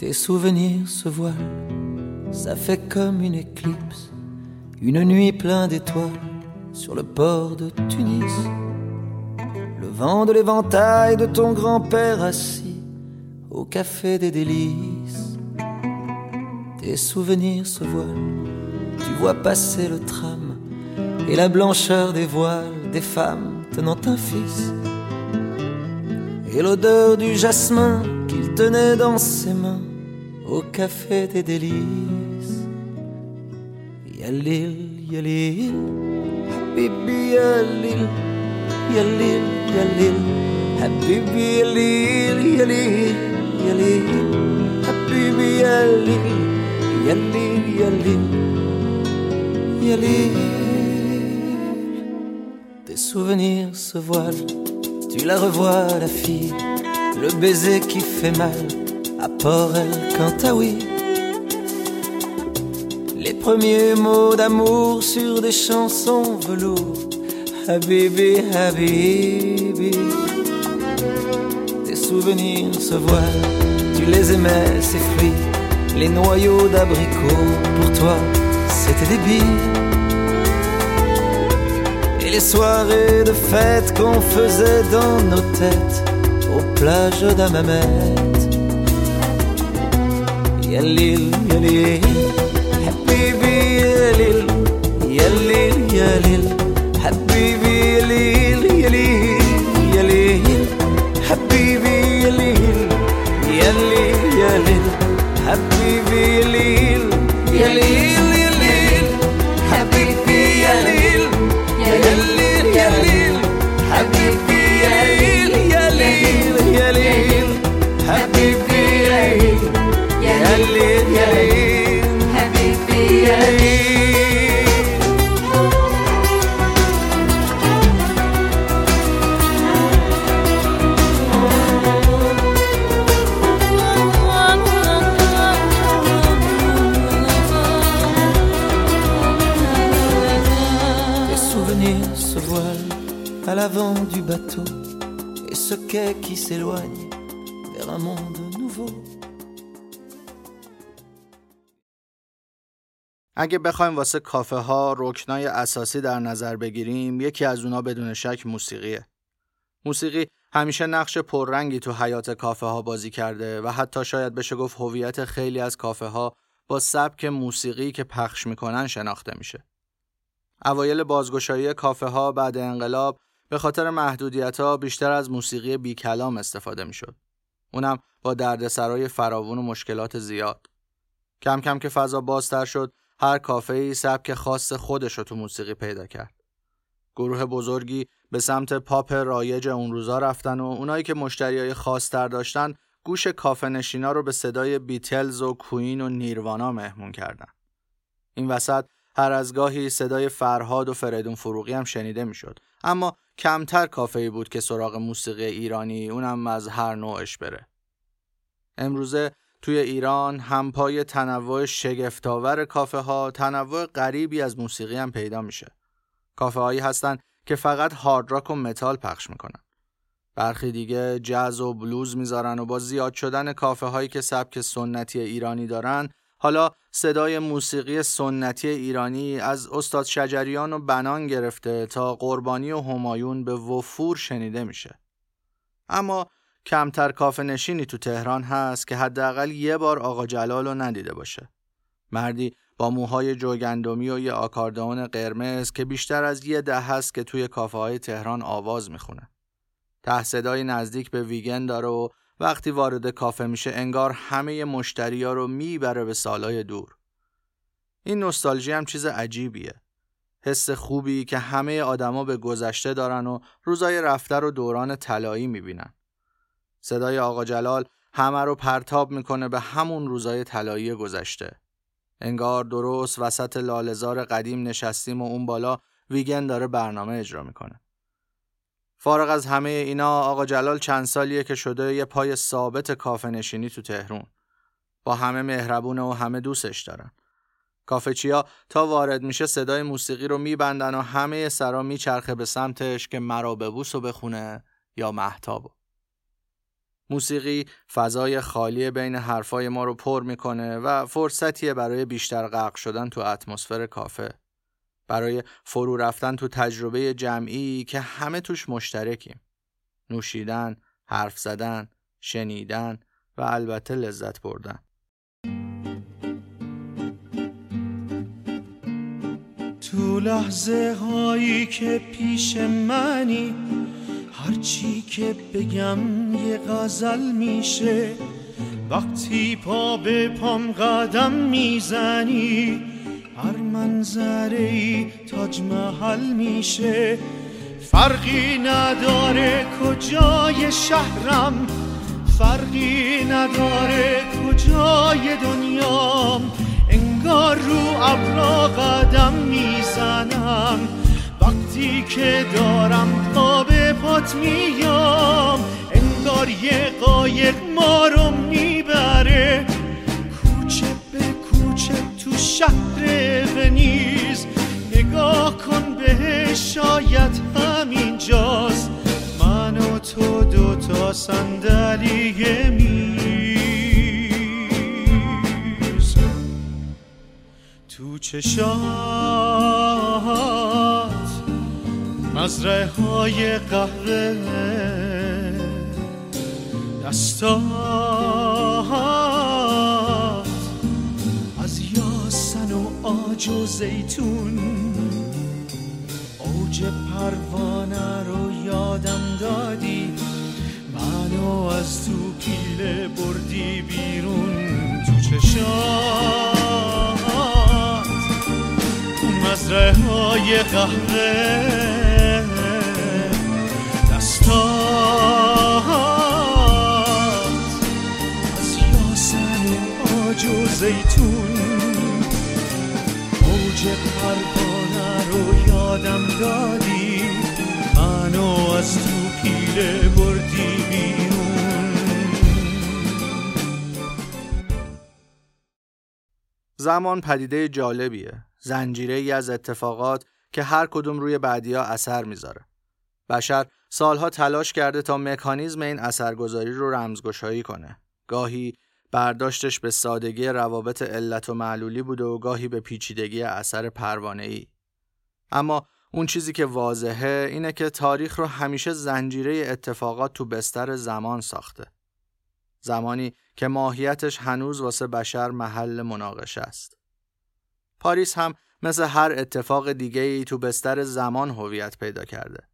Tes souvenirs se voilent, ça fait comme une éclipse, une nuit pleine d'étoiles sur le port de Tunis. Le vent de l'éventail de ton grand-père assis au café des délices. Tes souvenirs se voilent, tu vois passer le tram et la blancheur des voiles des femmes tenant un fils. Et l'odeur du jasmin qu'il tenait dans ses mains au café des délices. Yalil, yalil, habibi yalil, yalil, yalil, habibi yalil, yalil, yalil, habibi yalil, yalil, yalil, yalil. Tes souvenirs se voilent, tu la revois la fille. Le baiser qui fait mal à Port-El Cantaoui. Les premiers mots d'amour sur des chansons velours. Habibi, habibi. Tes souvenirs se voilent, tu les aimais ces fruits. Les noyaux d'abricots, pour toi c'était des billes. Et les soirées de fête qu'on faisait dans nos têtes aux plages d'Hammamet. Yalil, yalil, habibi yalil, yalil, yalil, habibi yalil, yalil, yalil, habibi yalil, yalil, yalil, habibi yalil, yalil, yalil, habibi yalil, yalil, yalil, habibi yalil, yalil. Les souvenirs se voilent à l'avant du bateau et ce quai qui s'éloigne vers un monde nouveau. اگه بخوایم واسه کافه ها رکنای اساسی در نظر بگیریم، یکی از اونا بدون شک موسیقیه. موسیقی همیشه نقش پررنگی تو حیات کافه ها بازی کرده و حتی شاید بشه گفت هویت خیلی از کافه ها با سبک موسیقی که پخش میکنن شناخته میشه. اوایل بازگشایی کافه ها بعد انقلاب به خاطر محدودیت ها بیشتر از موسیقی بی کلام استفاده میشد. اونم با دردسرای فراوون و مشکلات زیاد. کم کم که فضا بازتر شد، هر کافه‌ای سبک خاص خودش رو تو موسیقی پیدا کرد. گروه بزرگی به سمت پاپ رایج اون روزا رفتن و اونایی که مشتریای خاص تر داشتن گوش کافه نشینا رو به صدای بیتلز و کوئین و نیروانا مهمون کردن. این وسط هر از گاهی صدای فرهاد و فریدون فروغی هم شنیده میشد، اما کمتر کافه‌ای بود که سراغ موسیقی ایرانی اونم از هر نوعش بره. امروزه توی ایران همپای تنوع شگفت‌آور کافه ها، تنوع غریبی از موسیقی هم پیدا میشه. کافه هایی هستن که فقط هارد راک و متال پخش میکنن. برخی دیگه جاز و بلوز میذارن و با زیاد شدن کافه هایی که سبک سنتی ایرانی دارن، حالا صدای موسیقی سنتی ایرانی از استاد شجریان و بنان گرفته تا قربانی و همایون به وفور شنیده میشه. اما کمتر کافه نشینی تو تهران هست که حداقل یه بار آقا جلال رو ندیده باشه. مردی با موهای جوگندمی و یه آکاردئون قرمز که بیشتر از یه ده هست که توی کافه های تهران آواز میخونه. ته صدای نزدیک به ویگن داره و وقتی وارد کافه میشه انگار همه مشتری ها رو میبره به سالهای دور. این نوستالژی هم چیز عجیبیه. حس خوبی که همه آدما به گذشته دارن و روزای رفته رو دوران طلایی میبینن. صدای آقا جلال همه رو پرتاب میکنه به همون روزای طلایی گذشته. انگار درست وسط لاله‌زار قدیم نشستیم و اون بالا ویگن داره برنامه اجرا میکنه. فارغ از همه اینا، آقا جلال چند سالیه که شده یه پای ثابت کافه نشینی تو تهران. با همه مهربونه و همه دوستش دارن. کافه‌چیا تا وارد میشه صدای موسیقی رو میبندن و همه سرا میچرخه به سمتش که مرا ببوس و بخونه یا مهتابو. موسیقی فضای خالی بین حرفای ما رو پر میکنه و فرصتیه برای بیشتر غرق شدن تو اتمسفر کافه، برای فرو رفتن تو تجربه جمعی که همه توش مشترکیم، نوشیدن، حرف زدن، شنیدن و البته لذت بردن. تو لحظه هایی که پیش منی، هرچی که بگم یه غزل میشه، وقتی پا به پام قدم میزنی، هر منظری تاج محل میشه، فرقی نداره کجای شهرم، فرقی نداره کجای دنیام، انگار رو ابرا قدم میزنم، وقتی که دارم پا به پات میام، انگار یه قایق ما رو میبره کوچه به کوچه تو شهر ونیز، نگاه کن به شاید همینجاست من و تو دوتا صندلی میز، تو چشات مزرعه های قهوه، دستات از یاسن و آج و زیتون، اوج پروانه رو یادم دادی، منو از تو پیله بردی بیرون، تو چشات مزرعه های قهوه، دستات از یاسن و آج و زیتون، اوج پروانه رو یادم دادی، منو از تو پیله بردی بیرون. زمان پدیده جالبیه، زنجیره‌ای از اتفاقات که هر کدوم روی بعدی‌ها اثر میذاره. بشر سالها تلاش کرده تا مکانیزم این اثرگذاری رو رمزگشایی کنه. گاهی برداشتش به سادگی روابط علت و معلولی بوده و گاهی به پیچیدگی اثر پروانه‌ای. اما اون چیزی که واضحه اینه که تاریخ رو همیشه زنجیره اتفاقات تو بستر زمان ساخته. زمانی که ماهیتش هنوز واسه بشر محل مناقشه است. پاریس هم مثل هر اتفاق دیگه‌ای تو بستر زمان هویت پیدا کرده.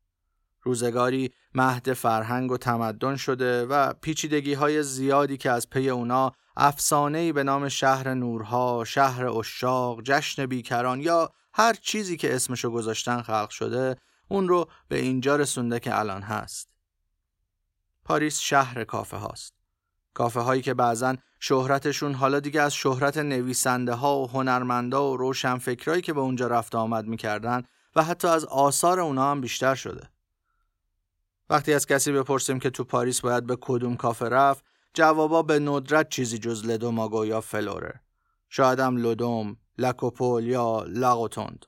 روزگاری مهد فرهنگ و تمدن شده و پیچیدگی‌های زیادی که از پی اونا افسانه‌ای به نام شهر نورها، شهر عشاق، جشن بیکران یا هر چیزی که اسمشو گذاشتن خلق شده، اون رو به اینجا رسونده که الان هست. پاریس شهر کافه هاست. کافه هایی که بعضن شهرتشون حالا دیگه از شهرت نویسنده ها و هنرمنده و روشنفکرایی که به اونجا رفت آمد می‌کردن و حتی از آثار اونا هم بیشتر شده. وقتی از کسی بپرسیم که تو پاریس باید به کدوم کافه رفت، جوابا به ندرت چیزی جز لدوماگو یا فلوره. شاید هم لودوم، لکوپول یا لاغوتوند.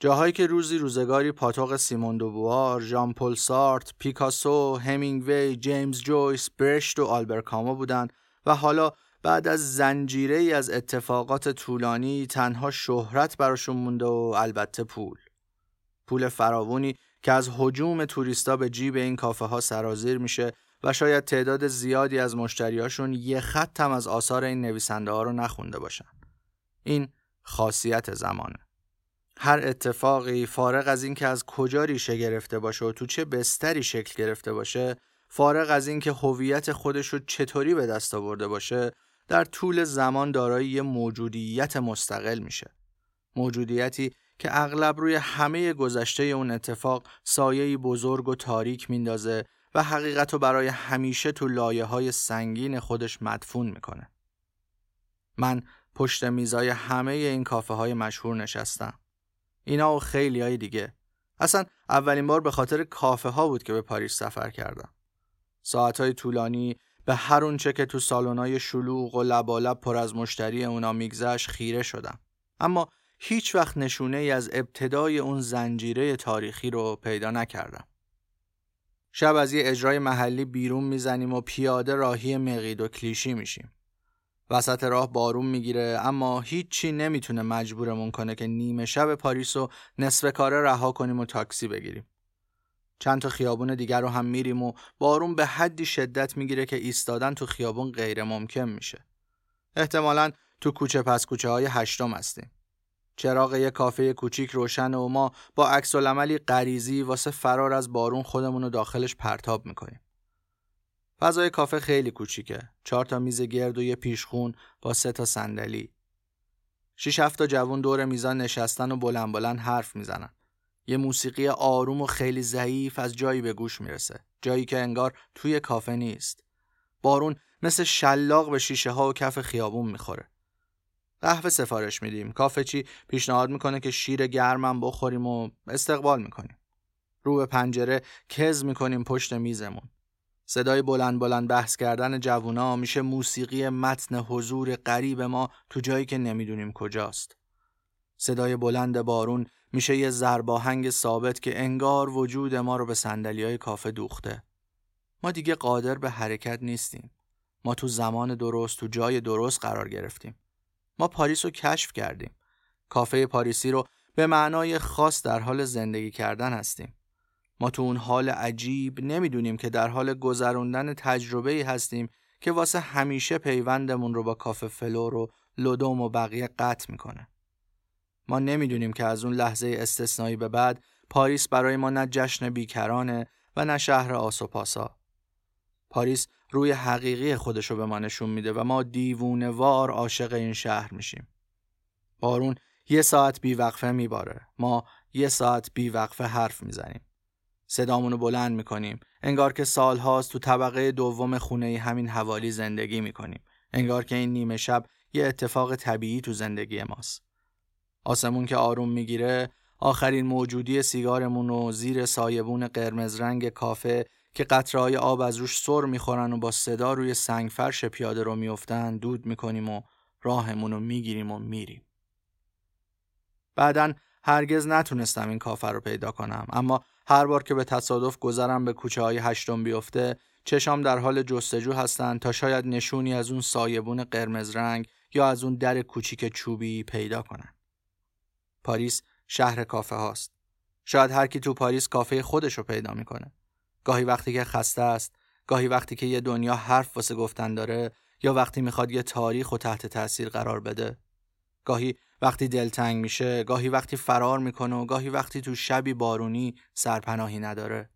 جاهایی که روزی روزگاری پاتوق سیمون دو بوار، ژان پل سارت، پیکاسو، همینگوی، جیمز جویس، برشت و آلبرکامو بودن و حالا بعد از زنجیره‌ای از اتفاقات طولانی تنها شهرت براشون مونده و البته پول. پول فراوانی که از هجوم توریستا به جیب این کافه ها سرازیر میشه و شاید تعداد زیادی از مشتریاشون یه خط هم از آثار این نویسنده ها رو نخونده باشن. این خاصیت زمانه. هر اتفاقی فارغ از این که از کجا ریشه گرفته باشه و تو چه بستری شکل گرفته باشه، فارغ از این که هویت خودش رو چطوری به دست آورده باشه، در طول زمان دارای یه موجودیت مستقل میشه. موجودیتی که اغلب روی همه گذشته اون اتفاق سایه‌ای بزرگ و تاریک میندازه و حقیقت رو برای همیشه تو لایه‌های سنگین خودش مدفون میکنه. من پشت میزای همه این کافه های مشهور نشستم. اینا و خیلی های دیگه. اصلا اولین بار به خاطر کافه ها بود که به پاریس سفر کردم. ساعت‌های طولانی به هر اون چه که تو سالن‌های شلوغ و لبالب پر از مشتری اونا میگذشت خیره شدم. اما هیچ وقت نشونه ای از ابتدای اون زنجیره تاریخی رو پیدا نکردم. شب از یه اجرای محلی بیرون میزنیم و پیاده راهی مقید و کلیشی میشیم. وسط راه بارون میگیره اما هیچی نمیتونه مجبورمون کنه که نیمه شب پاریس رو نصف کاره رها کنیم و تاکسی بگیریم. چند تا خیابون دیگر رو هم میریم و بارون به حدی شدت میگیره که ایستادن تو خیابون غیر ممکن میشه. احتمالاً تو کوچه پس کوچه های هشتم هستیم. چراغ یه کافه کوچیک روشن و ما با عکس العملی غریزی واسه فرار از بارون خودمون رو داخلش پرتاب میکنیم. فضای کافه خیلی کوچیکه. چهار تا میز گرد و یه پیشخون با سه تا صندلی. شش هفت تا جوان دور میزان نشستن و بلند بلند حرف میزنن. یه موسیقی آروم و خیلی ضعیف از جایی به گوش میرسه. جایی که انگار توی کافه نیست. بارون مثل شلاق به شیشه ها و کف خیابون میخوره. قهوه سفارش میدیم. کافه چی پیشنهاد میکنه که شیر گرمم بخوریم و استقبال میکنیم. رو به پنجره کز میکنیم پشت میزمون. صدای بلند بلند بحث کردن جوونا میشه موسیقی متن حضور غریب ما تو جایی که نمیدونیم کجاست. صدای بلند بارون میشه یه ضرباهنگ ثابت که انگار وجود ما رو به صندلی‌های کافه دوخته. ما دیگه قادر به حرکت نیستیم. ما تو زمان درست تو جای درست قرار گرفتیم. ما پاریس رو کشف کردیم. کافه پاریسی رو به معنای خاص در حال زندگی کردن هستیم. ما تو اون حال عجیب نمیدونیم که در حال گذروندن تجربه‌ای هستیم که واسه همیشه پیوندمون رو با کافه فلور و لودوم و بقیه قطع میکنه. ما نمیدونیم که از اون لحظه استثنایی به بعد پاریس برای ما نه جشن بیکرانه و نه شهر آسوپاسا. پاریس روی حقیقی خودشو به ما نشون میده و ما دیوونه وار عاشق این شهر میشیم. بارون یه ساعت بیوقفه میباره. ما یه ساعت بیوقفه حرف میزنیم. صدامونو بلند میکنیم. انگار که سالهاست تو طبقه دوم خونه همین حوالی زندگی میکنیم. انگار که این نیمه شب یه اتفاق طبیعی تو زندگی ماست. آسمون که آروم میگیره، آخرین موجودی سیگارمون رو زیر سایبون قرمز رنگ کافه که قطره‌های آب از روش سر میخورن و با صدا روی سنگفرش پیاده رو میافتن دود میکنیم و راهمون رو میگیریم و میریم. بعدن هرگز نتونستم این کافه رو پیدا کنم، اما هر بار که به تصادف گذرم به کوچه های هشتم بیفته چشام در حال جستجو هستن تا شاید نشونی از اون سایبون قرمز رنگ یا از اون در کوچیک چوبی پیدا کنن. پاریس شهر کافه هاست. شاید هر کی تو پاریس کافه خودش رو پیدا میکنه. گاهی وقتی که خسته است، گاهی وقتی که یه دنیا حرف واسه گفتن داره یا وقتی میخواد یه تاریخ رو تحت تاثیر قرار بده. گاهی وقتی دلتنگ میشه، گاهی وقتی فرار میکنه و گاهی وقتی تو شبی بارونی سرپناهی نداره.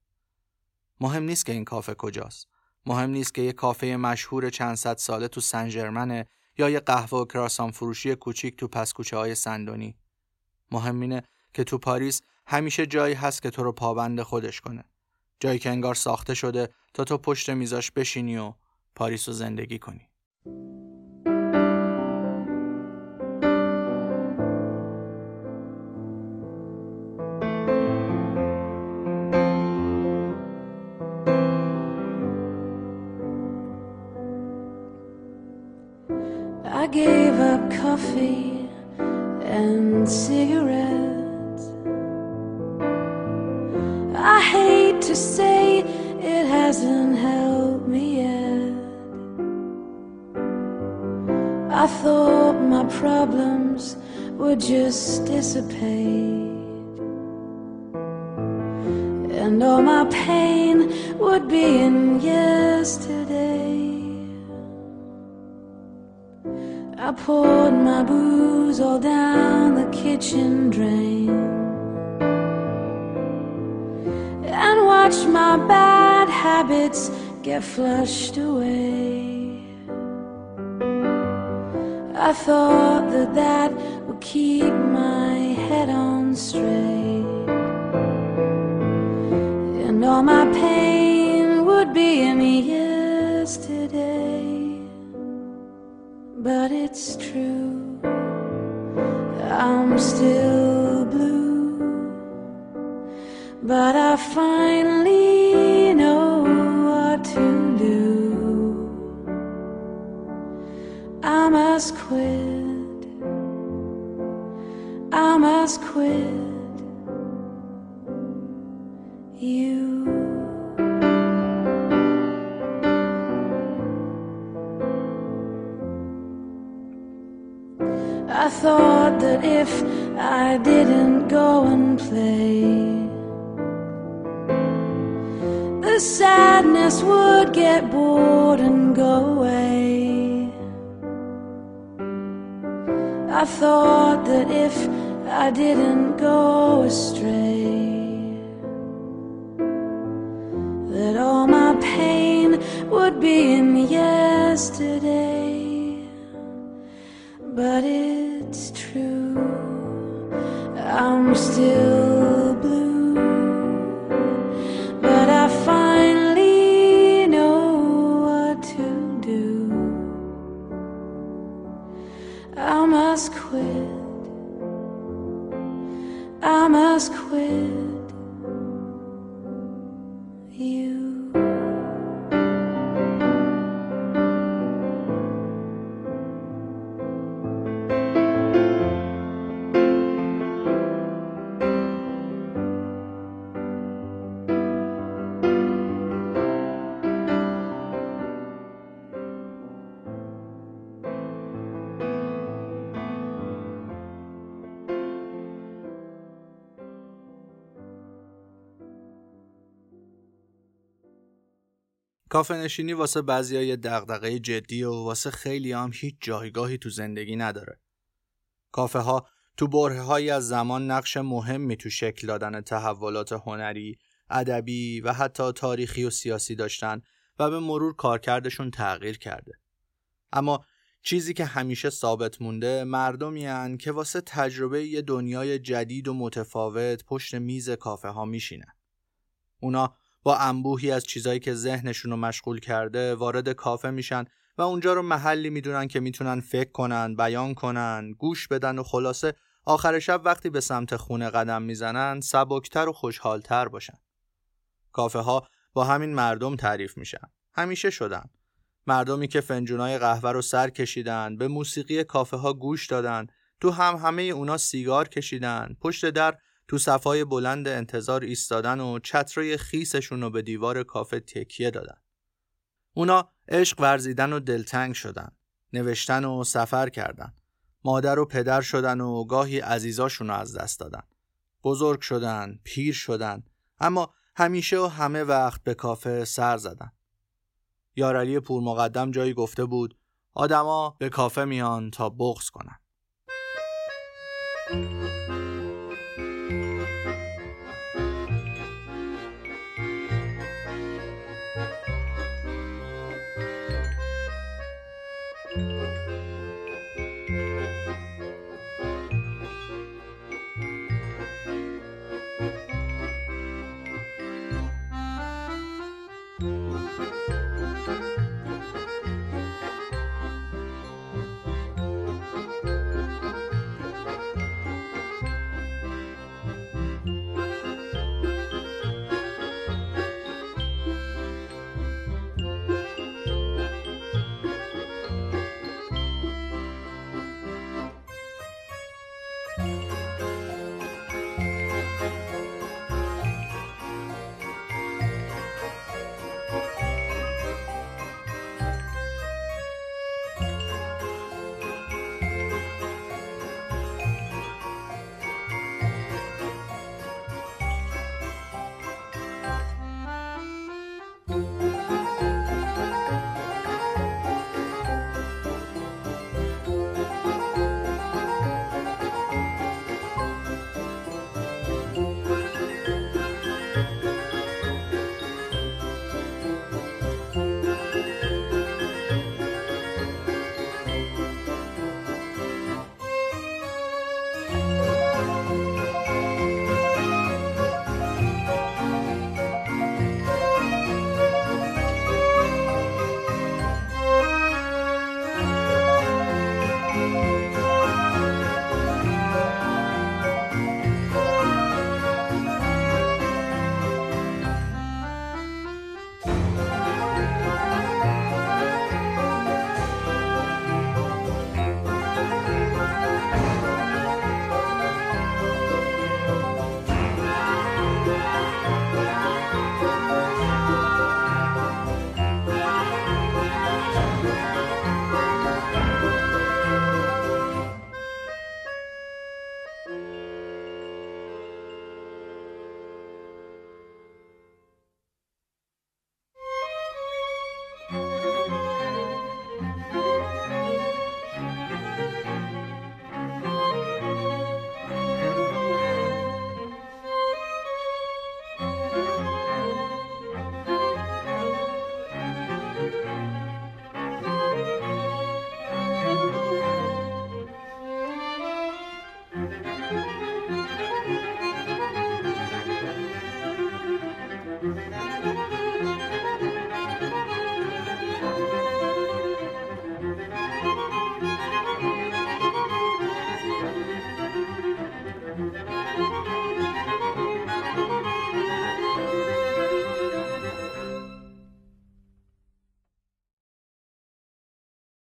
مهم نیست که این کافه کجاست. مهم نیست که یه کافه مشهور چند صد ساله تو سن ژرمنه یا یه قهوه و کراسان فروشی کوچیک تو پس کوچه‌های سندونی. مهم اینه که تو پاریس همیشه جایی هست که تو رو پابند خودش کنه. جایی که انگار ساخته شده تا تو پشت میزاش بشینی و پاریس رو زندگی کنی. I gave up coffee and cigarettes. I hate to say it hasn't helped me yet. I thought my problems would just dissipate, and all my pain would be in yesterday. I poured my booze all down the kitchen drain and watched my bad habits get flushed away. I thought that that would keep my head on straight, and all my pain would be in yesterday. But it's true, I'm still blue, but I finally know what to do. I must quit, I must quit you. thought that if I didn't go and play, the sadness would get bored and go away. I thought that if I didn't go astray, that all my pain would be in yesterday. But it's true, I'm still blue, but I finally know what to do. I must quit, I must quit. کافه نشینی واسه بعضی‌ها یه دغدغه جدیه و واسه خیلی‌ها هم هیچ جایگاهی تو زندگی نداره. کافه ها تو برهه‌هایی از زمان نقش مهمی تو شکل دادن تحولات هنری، ادبی و حتی تاریخی و سیاسی داشتن و به مرور کارکردشون تغییر کرده. اما چیزی که همیشه ثابت مونده مردمی ان که واسه تجربه یه دنیای جدید و متفاوت پشت میز کافه ها میشینن. اونا با انبوهی از چیزایی که ذهنشون رو مشغول کرده وارد کافه میشن و اونجا رو محلی میدونن که میتونن فکر کنن، بیان کنن، گوش بدن و خلاصه آخر شب وقتی به سمت خونه قدم میزنن سبکتر و خوشحالتر باشن. کافه ها با همین مردم تعریف میشن. همیشه شدن. مردمی که فنجونای قهوه رو سر کشیدن، به موسیقی کافه ها گوش دادن، تو هم همه اونا سیگار کشیدن، پشت در تو صفای بلند انتظار ایستادن و چترای خیسشون رو به دیوار کافه تکیه دادن. اونا عشق ورزیدن و دلتنگ شدن، نوشتن و سفر کردن، مادر و پدر شدن و گاهی عزیزاشون رو از دست دادن. بزرگ شدن، پیر شدن، اما همیشه و همه وقت به کافه سر زدن. یارعلی پورمقدم جایی گفته بود آدما به کافه میان تا بغض کنن.